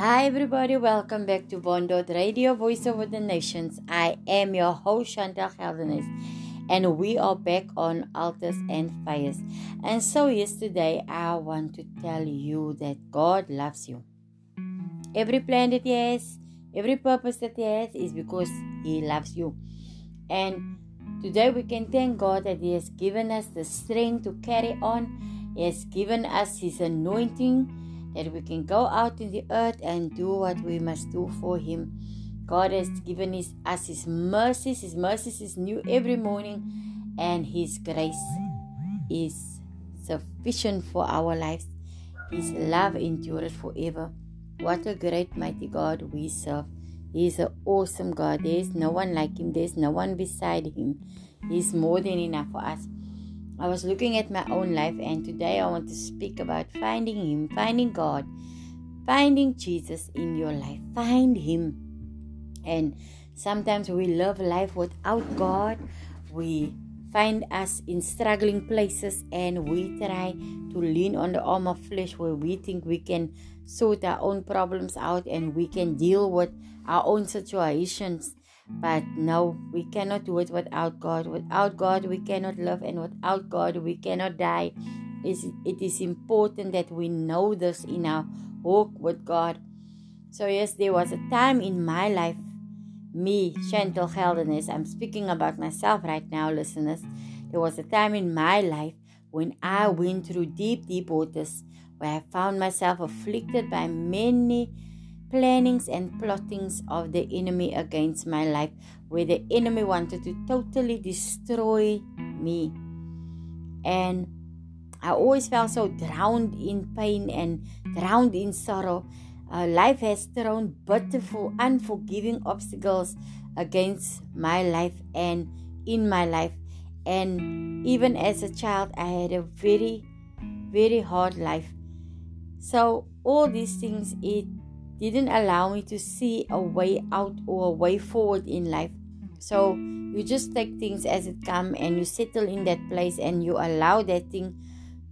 Hi everybody, welcome back to Bondot Radio, Voice Over the Nations. I am your host Chantal Heldenes, and we are back on altars and fires. And so yesterday I want to tell you that God loves you. Every plan that He has, every purpose that He has is because He loves you. And today we can thank God that He has given us the strength to carry on. He has given us His anointing, that we can go out in the earth and do what we must do for Him. God has given us His mercies. His mercies is new every morning, and His grace is sufficient for our lives. His love endures forever. What a great mighty God we serve. He is an awesome God. There is no one like Him. There is no one beside Him. He is more than enough for us. I was looking at my own life, and today I want to speak about finding Him, finding God, finding Jesus in your life. Find Him. And sometimes we live life without God. We find us in struggling places, and we try to lean on the arm of flesh, where we think we can sort our own problems out and we can deal with our own situations. But no, we cannot do it without God. Without God, we cannot live, and without God, we cannot die. It is important that we know this in our walk with God. So yes, there was a time in my life, me, Chantal Heldenes, I'm speaking about myself right now, listeners. There was a time in my life when I went through deep, deep waters, where I found myself afflicted by many plannings and plottings of the enemy against my life, where the enemy wanted to totally destroy me. And I always felt so drowned in pain and drowned in sorrow. Life has thrown beautiful, unforgiving obstacles against my life and in my life. And even as a child, I had a very, very hard life. So all these things, it didn't allow me to see a way out or a way forward in life. So you just take things as it comes, and you settle in that place, and you allow that thing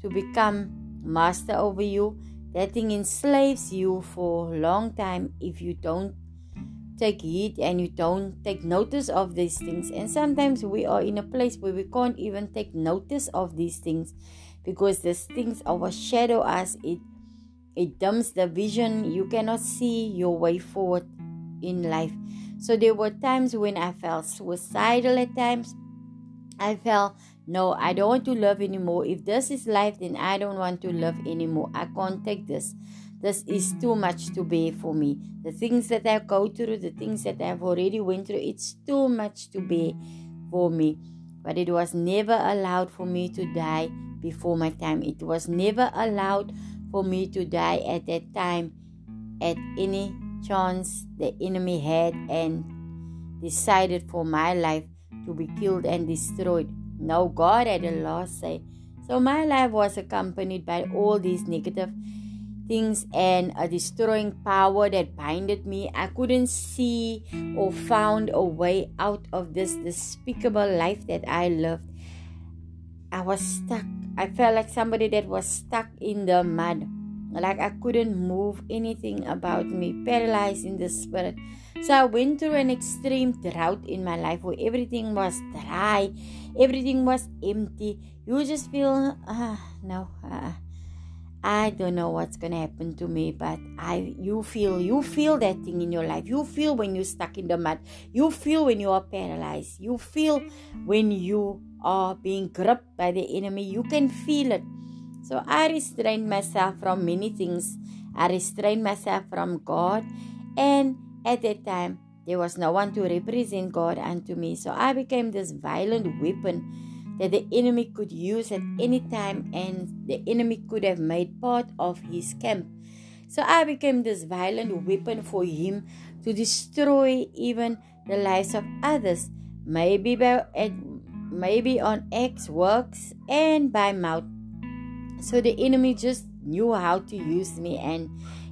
to become master over you. That thing enslaves you for a long time if you don't take heed and you don't take notice of these things. And sometimes we are in a place where we can't even take notice of these things, because these things overshadow us. It dims the vision. You cannot see your way forward in life. So there were times when I felt suicidal at times. I felt, no, I don't want to live anymore. If this is life, then I don't want to live anymore. I can't take this. This is too much to bear for me. The things that I go through, the things that I've already went through, it's too much to bear for me. But it was never allowed for me to die before my time. It was never allowed for me to die at that time, at any chance the enemy had and decided for my life to be killed and destroyed. No, God had a last say. So my life was accompanied by all these negative things and a destroying power that binded me. I couldn't see or found a way out of this despicable life that I lived. I was stuck. I felt like somebody that was stuck in the mud. Like I couldn't move anything about me, paralyzed in the spirit. So I went through an extreme drought in my life, where everything was dry, everything was empty. You just feel, I don't know what's going to happen to me, but you feel that thing in your life. You feel when you're stuck in the mud. You feel when you are paralyzed. You feel when you are being gripped by the enemy. You can feel it. So I restrained myself from many things. I restrained myself from God. And at that time, there was no one to represent God unto me. So I became this violent weapon that the enemy could use at any time, and the enemy could have made part of his camp. So I became this violent weapon for him to destroy even the lives of others, maybe on acts, works, and by mouth. So the enemy just knew how to use me, and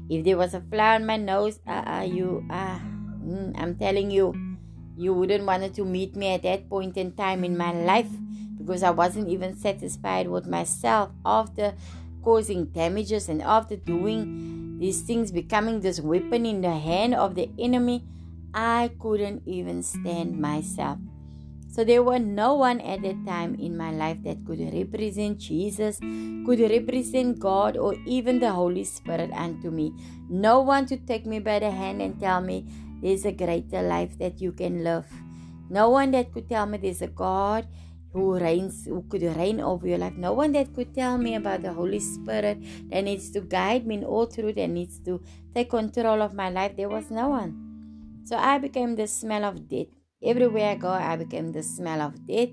if there was a fly on my nose, I'm telling you, you wouldn't want to meet me at that point in time in my life, because I wasn't even satisfied with myself after causing damages and after doing these things becoming this weapon in the hand of the enemy, I couldn't even stand myself. So there was no one at that time in my life that could represent Jesus, could represent God, or even the Holy Spirit unto me. No one to take me by the hand and tell me there's a greater life that you can live. No one that could tell me there's a God who reigns, who could reign over your life. No one that could tell me about the Holy Spirit that needs to guide me in all truth, that needs to take control of my life. There was no one. So I became the smell of death. Everywhere I go, I became the smell of death.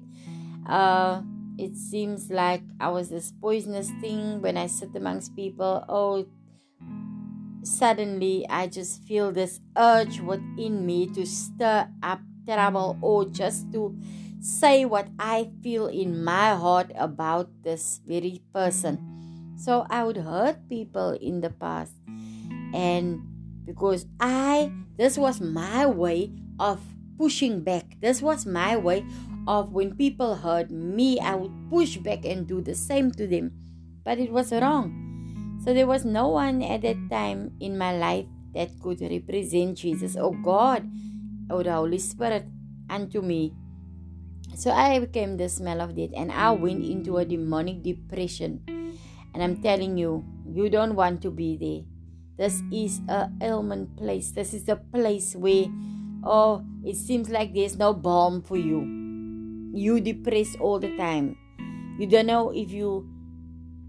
It seems like I was this poisonous thing when I sit amongst people. Oh, suddenly I just feel this urge within me to stir up trouble, or just to say what I feel in my heart about this very person. So I would hurt people in the past. And because this was my way of pushing back. This was my way of, when people hurt me, I would push back and do the same to them. But it was wrong. So there was no one at that time in my life that could represent Jesus or God or the Holy Spirit unto me. So I became the smell of death, and I went into a demonic depression. And I'm telling you, you don't want to be there. This is a ailment place. This is a place where, oh, it seems like there's no balm for you. You depressed all the time. You don't know if you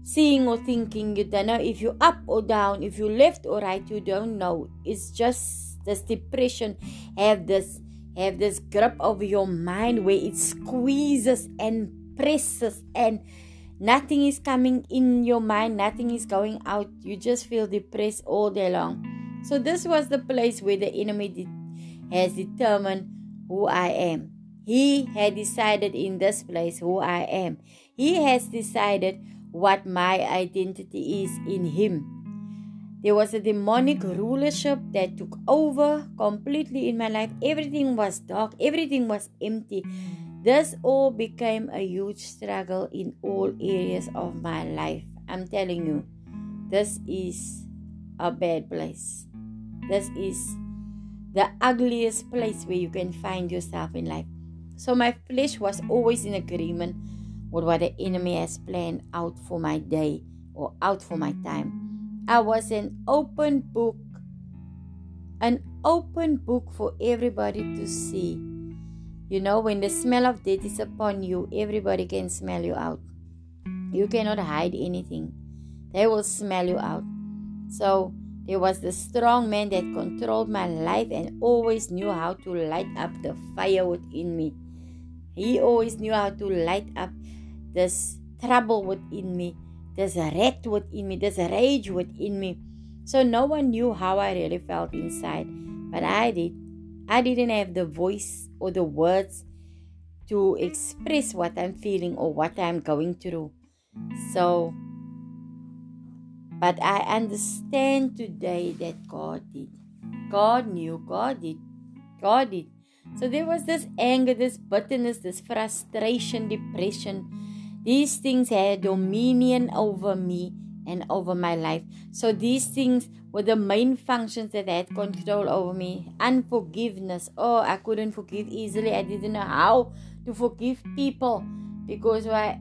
seeing or thinking. You don't know if you up or down, if you left or right. You don't know. It's just this depression have this grip over your mind where it squeezes and presses, and nothing is coming in your mind. Nothing is going out. You just feel depressed all day long. So this was the place where the enemy has determined who I am. He had decided in this place who I am. He has decided what my identity is in him. There was a demonic rulership that took over completely in my life. Everything was dark. Everything was empty. This all became a huge struggle in all areas of my life. I'm telling you, this is a bad place. This is the ugliest place where you can find yourself in life. So my flesh was always in agreement with what the enemy has planned out for my day or out for my time. I was an open book for everybody to see. You know, when the smell of death is upon you, everybody can smell you out. You cannot hide anything. They will smell you out. So there was the strong man that controlled my life and always knew how to light up the fire within me. He always knew how to light up this trouble within me, this wrath within me, this rage within me. So no one knew how I really felt inside, but I did. I didn't have the voice or the words to express what I'm feeling or what I'm going through. So, but I understand today that God did. God knew. God did. God did. So there was this anger, this bitterness, this frustration, depression. These things had dominion over me and over my life. So these things were the main functions that had control over me. Unforgiveness. Oh, I couldn't forgive easily. I didn't know how to forgive people because I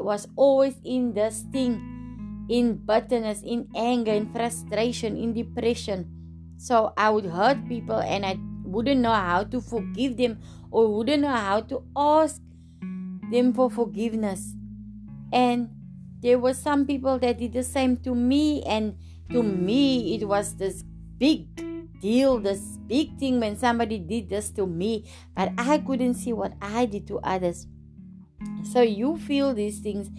was always in this thing. In bitterness, in anger, in frustration, in depression. So I would hurt people and I wouldn't know how to forgive them, or wouldn't know how to ask them for forgiveness. And there were some people that did the same to me, and to me it was this big deal, this big thing when somebody did this to me, but I couldn't see what I did to others. So you feel these things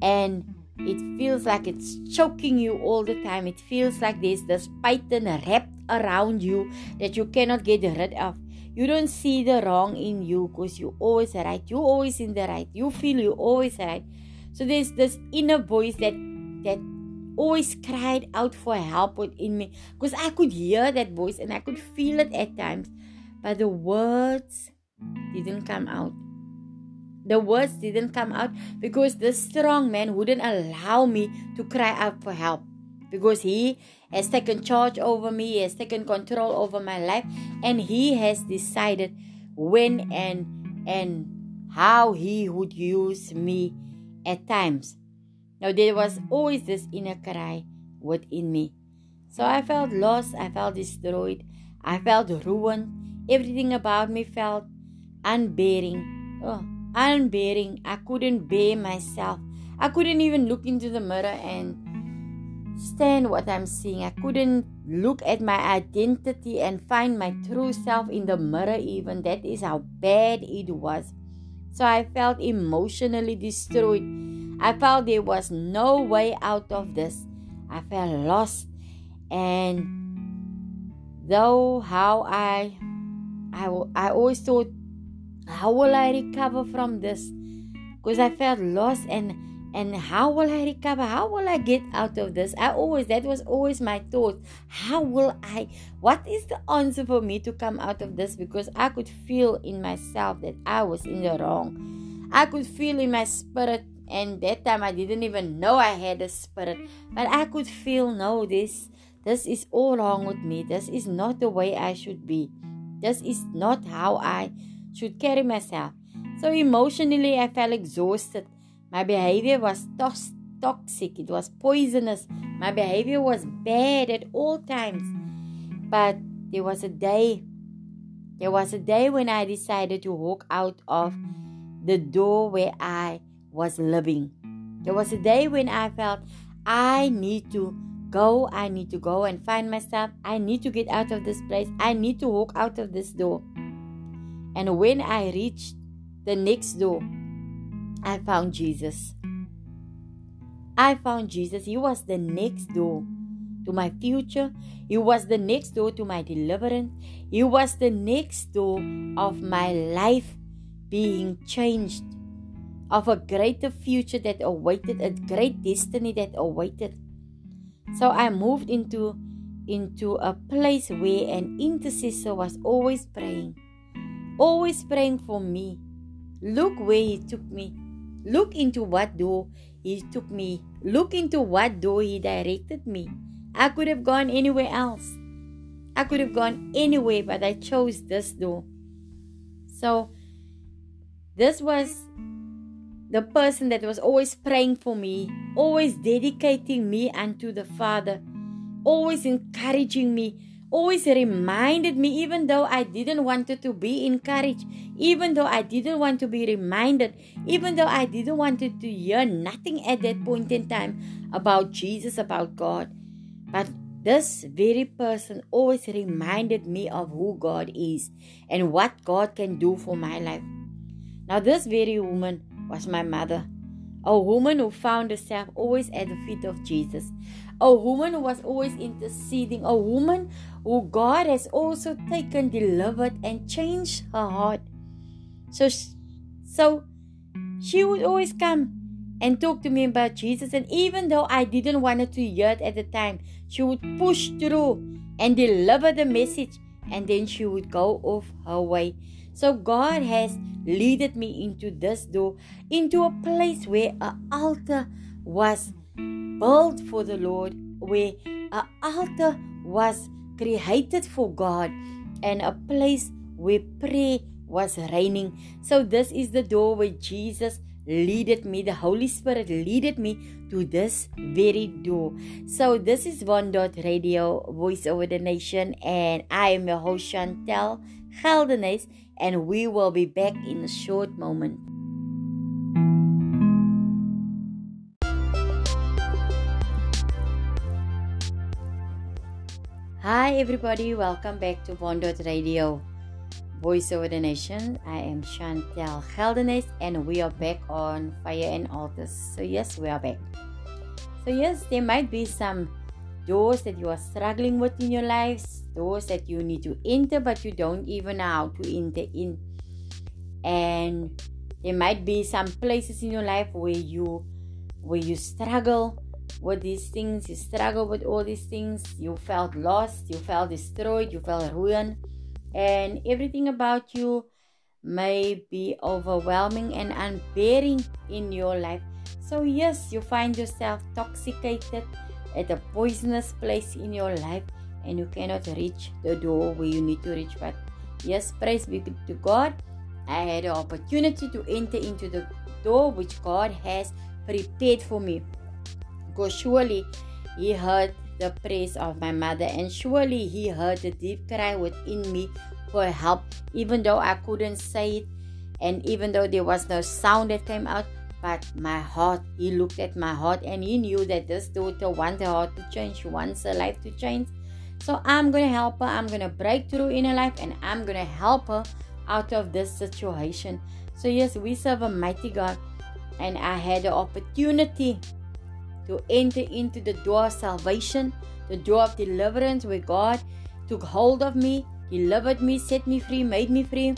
and it feels like it's choking you all the time. It feels like there's this python wrapped around you that you cannot get rid of. You don't see the wrong in you because you're always right. You're always in the right. You feel you're always right. So there's this inner voice that always cried out for help within me, because I could hear that voice and I could feel it at times. But the words didn't come out. The words didn't come out because the strong man wouldn't allow me to cry out for help. because He has taken charge over me, He has taken control over my life, and He has decided when and how He would use me at times. Now there was always this inner cry within me. So I felt lost, I felt destroyed, I felt ruined. Everything about me felt unbearing. I couldn't bear myself. I couldn't even look into the mirror and stand what I'm seeing. I couldn't look at my identity and find my true self in the mirror even. That is how bad it was. So I felt emotionally destroyed. I felt there was no way out of this. I felt lost. And though how I always thought, how will I recover from this? Because I felt lost and how will I recover? How will I get out of this? That was always my thought. What is the answer for me to come out of this? Because I could feel in myself that I was in the wrong. I could feel in my spirit, and that time I didn't even know I had a spirit. But I could feel, no, this is all wrong with me. This is not the way I should be. This is not how I should carry myself. So emotionally, I felt exhausted. My behavior was toxic. It was poisonous. My behavior was bad at all times. But there was a day when I decided to walk out of the door where I was living. There was a day when I felt I need to go and find myself. I need to get out of this place. I need to walk out of this door. And when I reached the next door, I found Jesus. He was the next door to my future. He was the next door to my deliverance. He was the next door of my life being changed, of a greater future that awaited, a great destiny that awaited. So I moved into a place where an intercessor was always praying. Always praying for me. Look where He took me. Look into what door He took me. Look into what door He directed me. I could have gone anywhere else. But I chose this door. So this was the person that was always praying for me, always dedicating me unto the Father, always encouraging me, always reminded me, even though I didn't want to be encouraged, even though I didn't want to be reminded, even though I didn't want to hear nothing at that point in time about Jesus, about God. But this very person always reminded me of who God is and what God can do for my life. Now this very woman was my mother, a woman who found herself always at the feet of Jesus, a woman who was always interceding, a woman who God has also taken, delivered, and changed her heart. So she would always come and talk to me about Jesus, and even though I didn't want to hear it at the time, she would push through and deliver the message, and then she would go off her way. So God has leaded me into this door, into a place where an altar was built for the Lord, where an altar was created for God, and a place where prayer was reigning. So this is the door where Jesus leaded me. The Holy Spirit leaded me to this very door. So this is Bondot Radio, Voice Over the Nation, and I am your host, Chantal Heldenes, and we will be back in a short moment. Hi everybody, welcome back to Bondot Radio, Voice Over the Nation. I am Chantal Heldenes, and we are back on Fire and Altars. So yes, we are back. So yes, there might be some doors that you are struggling with in your lives, doors that you need to enter but you don't even know how to enter in. And there might be some places in your life where you struggle with these things, you struggle with all these things, you felt lost, you felt destroyed, you felt ruined, and everything about you may be overwhelming and unbearing in your life. So yes, you find yourself toxicated. at a poisonous place in your life and you cannot reach the door where you need to reach. But yes, praise be to God, I had an opportunity to enter into the door which God has prepared for me. Because surely He heard the prayers of my mother, and surely He heard the deep cry within me for help. Even though I couldn't say it, and even though there was no sound that came out, but my heart, He looked at my heart and He knew that this daughter wants her heart to change. She wants her life to change. So I'm going to help her. I'm going to break through in her life and I'm going to help her out of this situation. So yes, we serve a mighty God. And I had the opportunity to enter into the door of salvation, the door of deliverance, where God took hold of me, delivered me, set me free, made me free,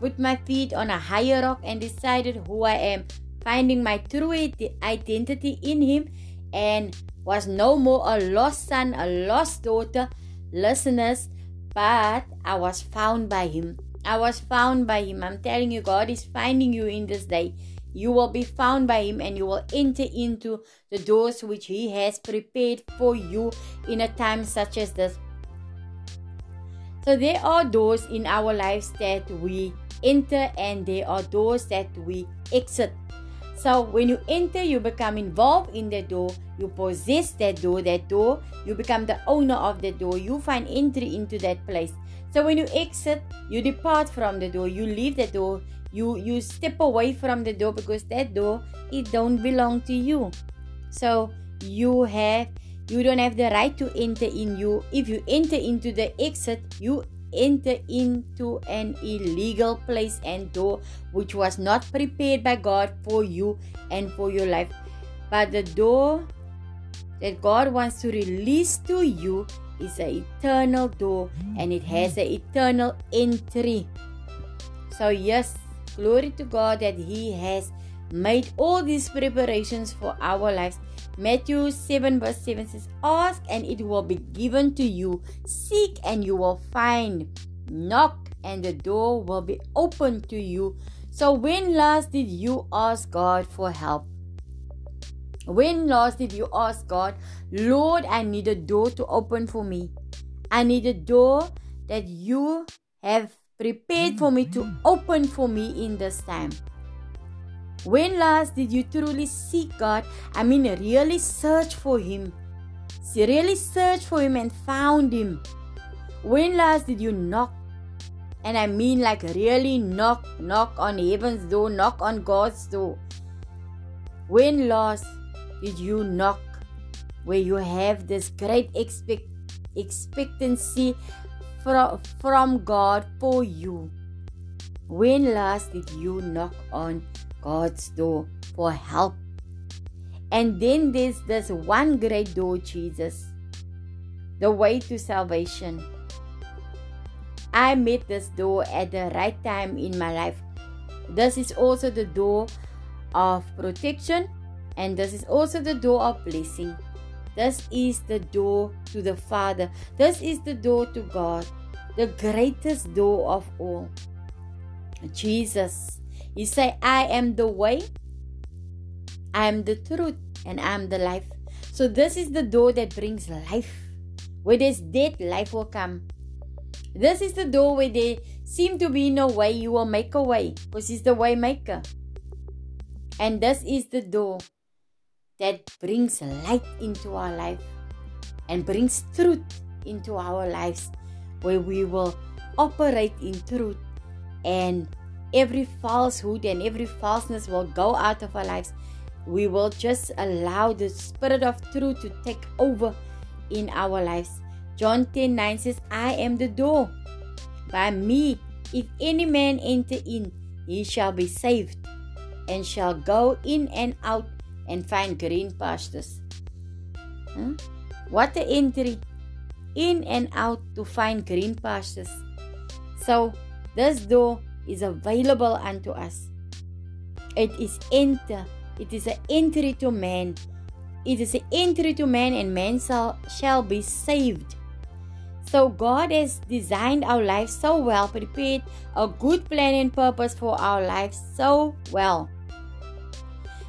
put my feet on a higher rock and decided who I am, finding my true identity in Him, and was no more a lost son, a lost daughter, listeners, but I was found by Him. I was found by Him. I'm telling you, God is finding you in this day. You will be found by Him and you will enter into the doors which He has prepared for you in a time such as this. So there are doors in our lives that we enter and there are doors that we exit. So when you enter, you become involved in that door. You possess that door. You become the owner of that door. You find entry into that place. So when you exit, you depart from the door. You leave the door. You step away from the door because that door, it don't belong to you. So you don't have the right to enter in you. If you enter into the exit, you enter into an illegal place and door which was not prepared by God for you and for your life. But the door that God wants to release to you is an eternal door and it has an eternal entry. So yes, glory to God that He has made all these preparations for our lives. Matthew 7 verse 7 says, "Ask and it will be given to you. Seek and you will find. Knock and the door will be opened to you." So when last did you ask God for help? When last did you ask God, "Lord, I need a door to open for me. I need a door that you have prepared for me to open for me in this time"? When last did you truly seek God? I mean, really search for Him. Really search for Him and found Him. When last did you knock? And I mean, like, really knock on heaven's door, knock on God's door. When last did you knock where you have this great expectancy from God for you? When last did you knock on God's door for help? And then there's this one great door, Jesus, the way to salvation. I met this door at the right time in my life. This is also the door of protection, and this is also the door of blessing. This is the door to the Father. This is the door to God, the greatest door of all. Jesus, He said, "I am the way, I am the truth, and I am the life." So this is the door that brings life. Where there's death, life will come. This is the door where there seem to be no way, you will make a way, because He's the way maker. And this is the door that brings light into our life and brings truth into our lives, where we will operate in truth and every falsehood and every falseness will go out of our lives. We will just allow the Spirit of truth to take over in our lives. John 10:9 says, "I am the door. By me, if any man enter in, he shall be saved and shall go in and out and find green pastures." What an entry! In and out to find green pastures. So this door is available unto us. It is enter. It is an entry to man. It is an entry to man, and man shall be saved. So God has designed our lives so well, prepared a good plan and purpose for our lives so well.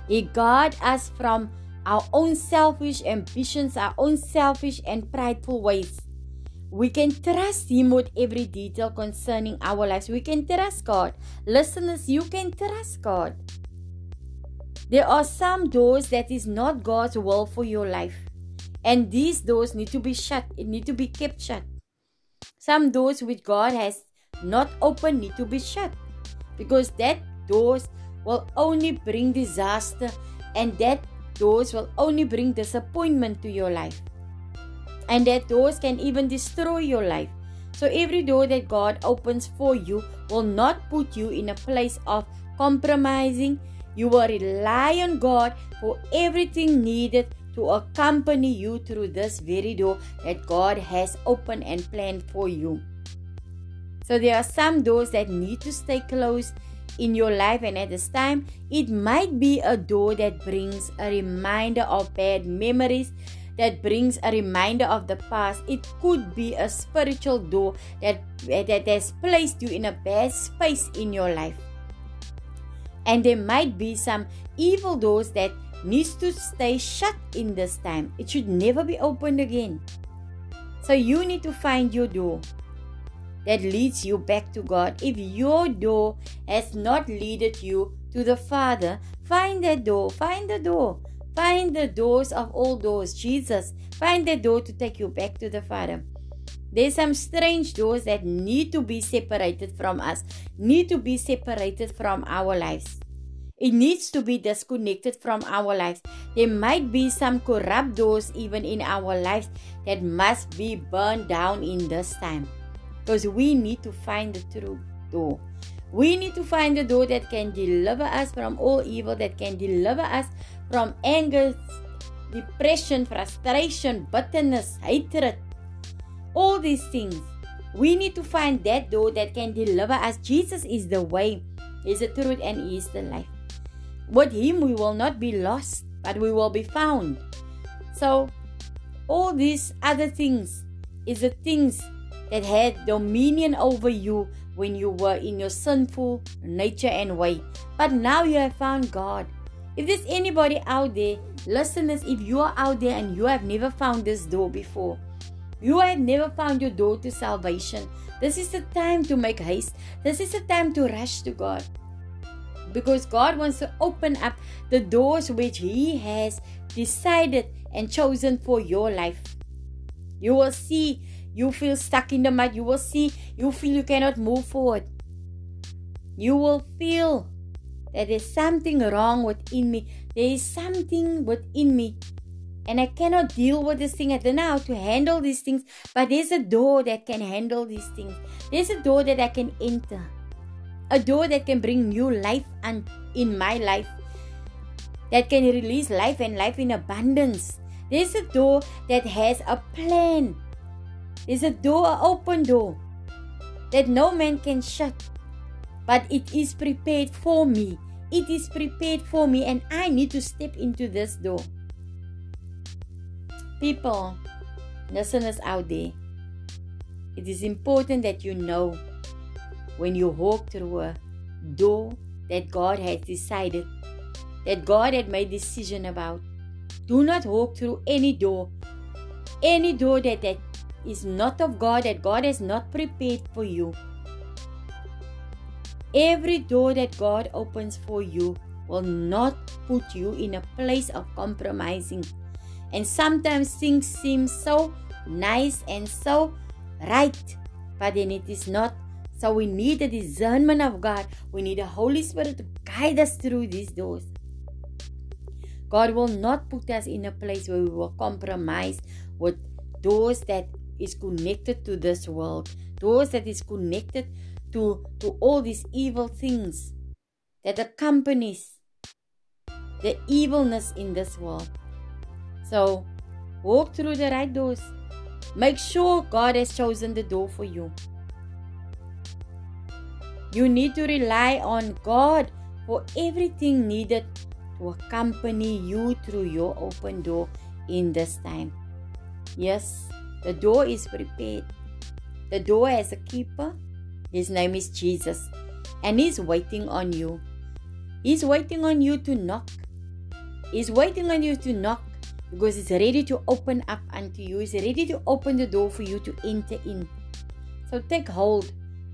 He guards us from our own selfish ambitions, our own selfish and prideful ways. We can trust Him with every detail concerning our lives. We can trust God. Listeners, you can trust God. There are some doors that is not God's will for your life. And these doors need to be shut. It need to be kept shut. Some doors which God has not opened need to be shut. Because that doors will only bring disaster. And that doors will only bring disappointment to your life. And that doors can even destroy your life. So every door that God opens for you will not put you in a place of compromising. You will rely on God for everything needed to accompany you through this very door that God has opened and planned for you. So there are some doors that need to stay closed in your life, and at this time, it might be a door that brings a reminder of bad memories, that brings a reminder of the past. It could be a spiritual door that has placed you in a bad space in your life. And there might be some evil doors that needs to stay shut in this time. It should never be opened again. So you need to find your door that leads you back to God. If your door has not leaded you to the Father, find that door. Find the door. Find the doors of all doors. Jesus, find the door to take you back to the Father. There's some strange doors that need to be separated from us, need to be separated from our lives. It needs to be disconnected from our lives. There might be some corrupt doors even in our lives that must be burned down in this time. Because we need to find the true door. We need to find the door that can deliver us from all evil, that can deliver us from anger, depression, frustration, bitterness, hatred. All these things. We need to find that door that can deliver us. Jesus is the way, He is the truth, and He is the life. With Him we will not be lost, but we will be found. So, all these other things is the things that had dominion over you when you were in your sinful nature and way. But now you have found God. If there's anybody out there, listeners, if you are out there and you have never found this door before, you have never found your door to salvation, this is the time to make haste. This is the time to rush to God. Because God wants to open up the doors which He has decided and chosen for your life. You will see you feel stuck in the mud. You will see you feel you cannot move forward. You will feel that there's something wrong within me. There is something within me. And I cannot deal with this thing. I don't know how to handle these things. But there's a door that can handle these things. There's a door that I can enter. A door that can bring new life and in my life. That can release life and life in abundance. There's a door that has a plan. There's a door, an open door, that no man can shut. But it is prepared for me. It is prepared for me, and I need to step into this door. People, listeners out there, it is important that you know when you walk through a door that God has decided, that God had made decision about. Do not walk through any door that is not of God, that God has not prepared for you. Every door that God opens for you will not put you in a place of compromising. And sometimes things seem so nice and so right, but then it is not. So we need the discernment of God. We need the Holy Spirit to guide us through these doors. God will not put us in a place where we will compromise with doors that is connected to this world, doors that is connected to all these evil things that accompanies the evilness in this world. So, walk through the right doors. Make sure God has chosen the door for you. You need to rely on God for everything needed to accompany you through your open door in this time. Yes, the door is prepared. The door has a keeper. His name is Jesus. And He's waiting on you. He's waiting on you to knock. He's waiting on you to knock, because it's ready to open up unto you. It's ready to open the door for you to enter in. So take hold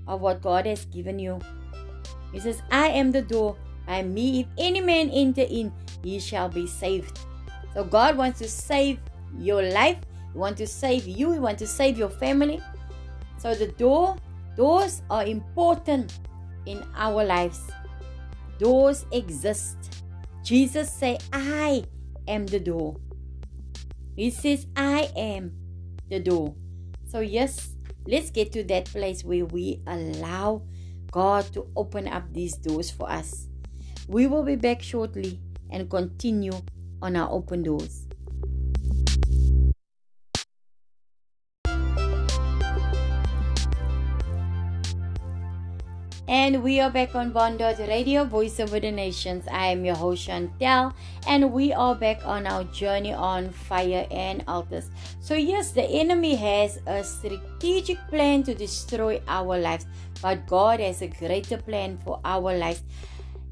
of what God has given you. He says, I am the door. By me, if any man enter in, he shall be saved. So God wants to save your life. He wants to save you. He wants to save your family. So the doors are important in our lives. Doors exist. Jesus said, I am the door. He says, I am the door. So yes, let's get to that place where we allow God to open up these doors for us. We will be back shortly and continue on our open doors. And we are back on Bondot Radio, Voice Over the Nations. I am your host Chantal, and we are back on our journey on fire and altars. So yes, the enemy has a strategic plan to destroy our lives, but God has a greater plan for our lives.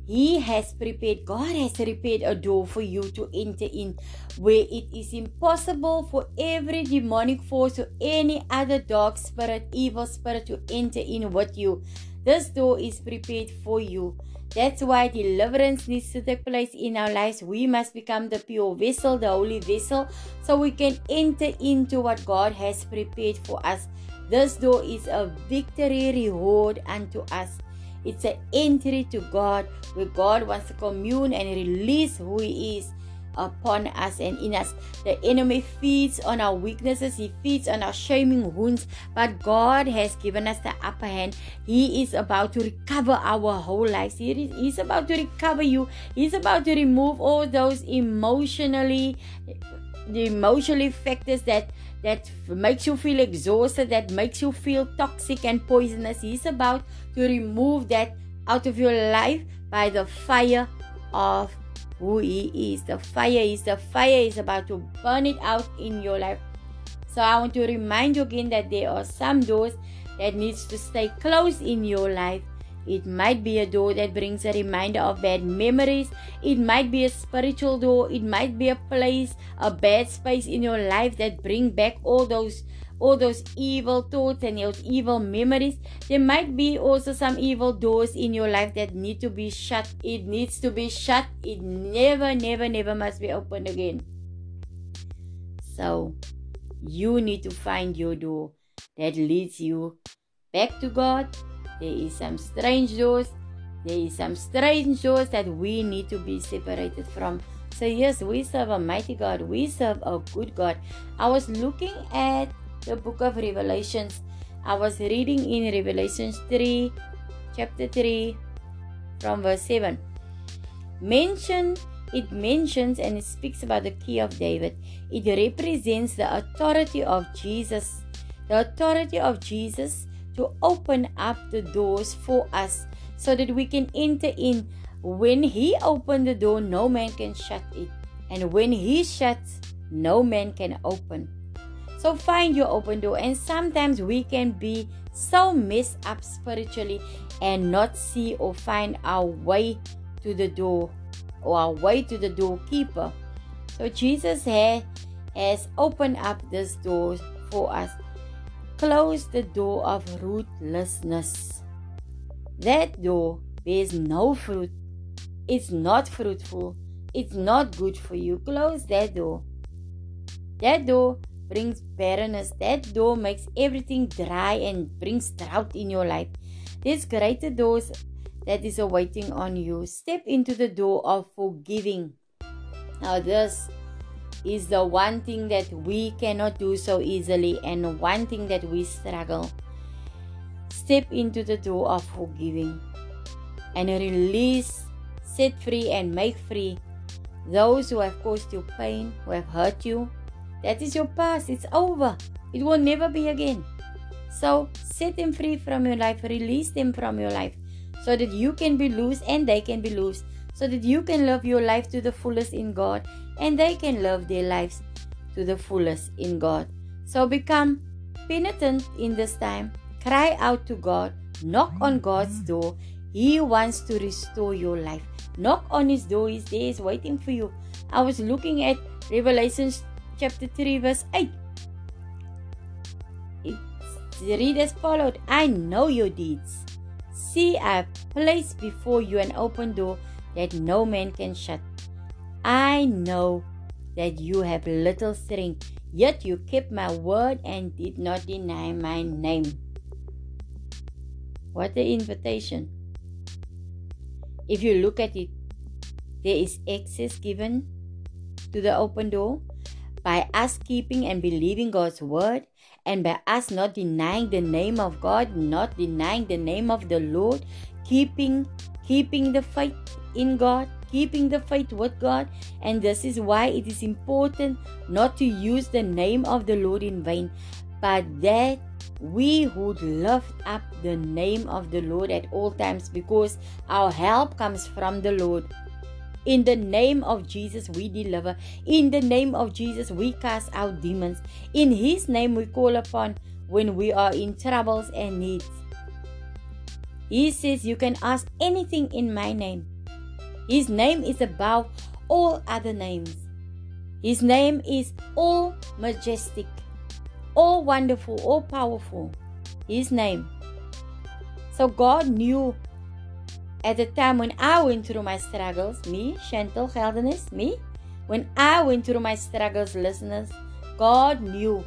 God has prepared a door for you to enter in, where it is impossible for every demonic force or any other dark spirit, evil spirit to enter in with you. This door is prepared for you. That's why deliverance needs to take place in our lives. We must become the pure vessel, the holy vessel, so we can enter into what God has prepared for us. This door is a victory reward unto us. It's an entry to God, where God wants to commune and release who He is upon us and in us. The enemy feeds on our weaknesses. He feeds on our shaming wounds, but God has given us the upper hand. He is about to recover our whole lives. He's about to recover you. He's about to remove all those the emotional factors that makes you feel exhausted, that makes you feel toxic and poisonous. He's about to remove that out of your life by the fire of who He is. The fire is about to burn it out in your life. So I want to remind you again that there are some doors that needs to stay closed in your life. It might be a door that brings a reminder of bad memories. It might be a spiritual door. It might be a place, a bad space in your life that brings back all those evil thoughts and those evil memories. There might be also some evil doors in your life that need to be shut. It needs to be shut. It never must be opened again. So you need to find your door that leads you back to God. There is some strange doors that we need to be separated from. So yes, we serve a mighty God. We serve a good God. I was looking at the book of Revelations. I was reading in Revelation 3, chapter 3, from verse 7. It mentions and it speaks about the key of David. It represents the authority of Jesus. The authority of Jesus to open up the doors for us so that we can enter in. When He opened the door, no man can shut it. And when He shuts, no man can open. So find your open door. And sometimes we can be so messed up spiritually and not see or find our way to the door, or our way to the doorkeeper. So Jesus has opened up this door for us. Close the door of rootlessness. That door bears no fruit. It's not fruitful. It's not good for you. Close that door. That door brings barrenness. That door makes everything dry and brings drought in your life. There's greater doors that is awaiting on you. Step into the door of forgiving. Now this is the one thing that we cannot do so easily, and one thing that we struggle. Step into the door of forgiving and release, set free and make free those who have caused you pain, who have hurt you. That is your past. It's over. It will never be again. So set them free from your life. Release them from your life so that you can be loose and they can be loose, so that you can live your life to the fullest in God and they can live their lives to the fullest in God. So become penitent in this time. Cry out to God. Knock on God's door. He wants to restore your life. Knock on His door. He's there. He's waiting for you. I was looking at Revelation chapter 3 verse 8. It's read as followed. I know your deeds. See, I place before you an open door that no man can shut. I know that you have little strength, yet you kept my word and did not deny my name. What an invitation. If you look at it, there is access given to the open door by us keeping and believing God's word, and by us not denying the name of God, not denying the name of the Lord, keeping the faith in God, keeping the faith with God. And this is why it is important not to use the name of the Lord in vain, but that we would lift up the name of the Lord at all times, because our help comes from the Lord. In the name of Jesus we deliver. In the name of Jesus we cast out demons. In His name we call upon when we are in troubles and needs. He says you can ask anything in my name. His name is above all other names. His name is all majestic, all wonderful, all powerful. His name. So God knew at the time when I went through my struggles, me, Chantal Heldenes, when I went through my struggles, listeners, God knew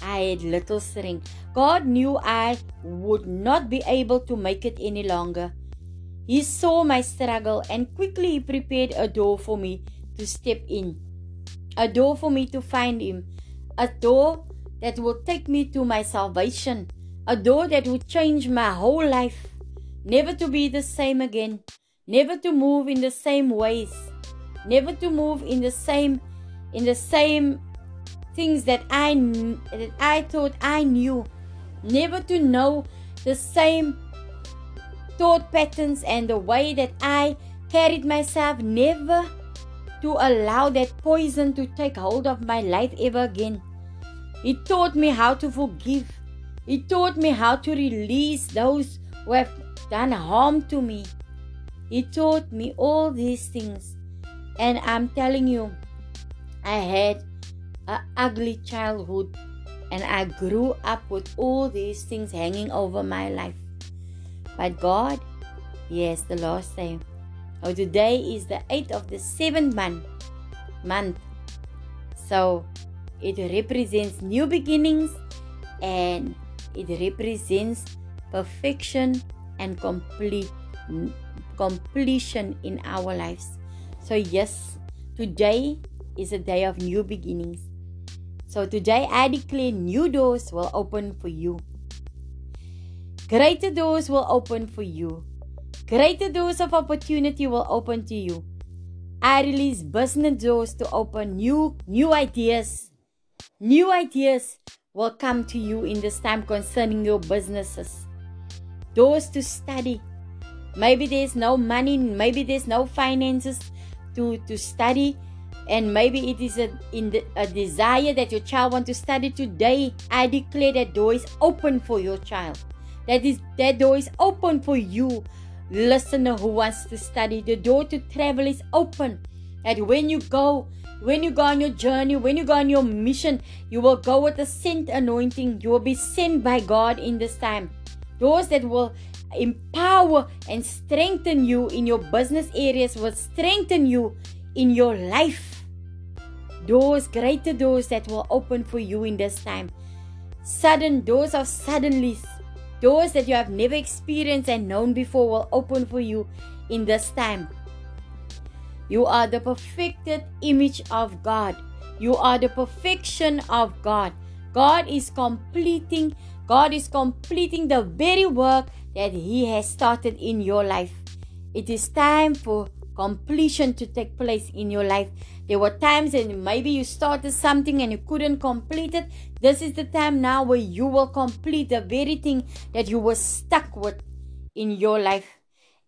I had little strength. God knew I would not be able to make it any longer. He saw my struggle and quickly He prepared a door for me to step in, a door for me to find Him, a door that will take me to my salvation, a door that will change my whole life, never to be the same again, never to move in the same ways, never to move in the same things that I thought I knew, never to know the same thought patterns and the way that I carried myself, never to allow that poison to take hold of my life ever again. He taught me how to forgive. He taught me how to release those who have done harm to me. He taught me all these things. And I'm telling you, I had an ugly childhood, and I grew up with all these things hanging over my life. But God, yes, the last day. Oh, today is the 8th of the 7th month. So it represents new beginnings, and it represents perfection and completion in our lives. So yes, today is a day of new beginnings. So today I declare new doors will open for you. Greater doors will open for you. Greater doors of opportunity will open to you. I release business doors to open. New ideas. New ideas will come to you in this time concerning your businesses. Doors to study. Maybe there's no money. Maybe there's no finances to study. And maybe it is a desire that your child wants to study today. I declare that door is open for your child. That door is open for you, listener who wants to study. The door to travel is open. That when you go on your journey, when you go on your mission, you will go with the sent anointing. You will be sent by God in this time. Doors that will empower and strengthen you in your business areas, will strengthen you in your life. Doors, greater doors that will open for you in this time. Sudden doors of suddenly. Doors that you have never experienced and known before will open for you in this time. You are the perfected image of God. You are the perfection of God. God is completing the very work that He has started in your life. It is time for completion to take place in your life. There were times and maybe you started something and you couldn't complete it. This is the time now where you will complete the very thing that you were stuck with in your life.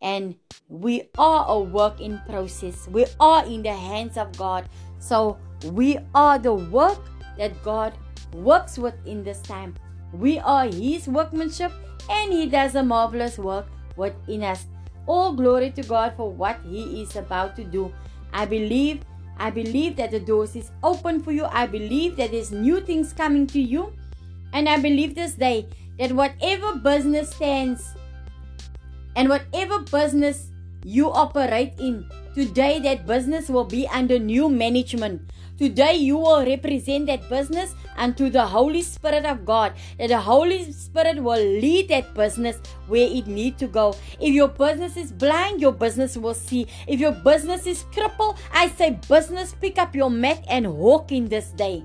And we are a work in process. We are in the hands of God. So we are the work that God works with in this time. We are His workmanship, and He does a marvelous work within us. All glory to God for what He is about to do. I believe I believe that the doors is open for you. I believe that there's new things coming to you. And I believe this day that whatever business stands and whatever business you operate in, today that business will be under new management. Today you will represent that business unto the Holy Spirit of God. That the Holy Spirit will lead that business where it needs to go. If your business is blind, your business will see. If your business is crippled, I say business, pick up your mat and walk in this day.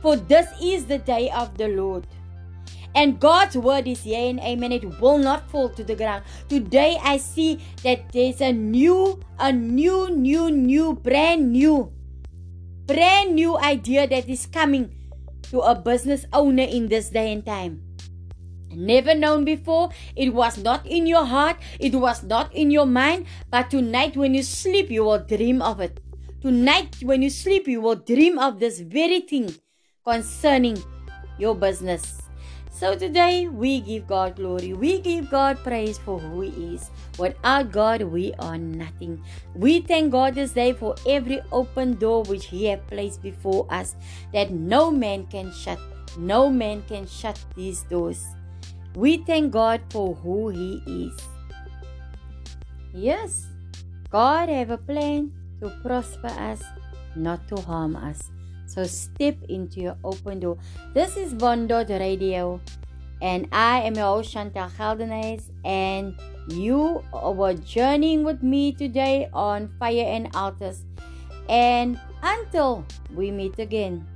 For this is the day of the Lord. And God's word is yea and amen. It will not fall to the ground. Today I see that there's a brand new idea that is coming to a business owner in this day and time. Never known before. It was not in your heart. It was not in your mind. But tonight when you sleep, you will dream of it. Tonight when you sleep, you will dream of this very thing concerning your business. So today, we give God glory. We give God praise for who He is. Without God, we are nothing. We thank God this day for every open door which He has placed before us, that no man can shut. No man can shut these doors. We thank God for who He is. Yes, God have a plan to prosper us, not to harm us. So step into your open door. This is Bondot Radio, and I am your host Chantal Heldenes, and you were journeying with me today on Fire and Altars. And until we meet again.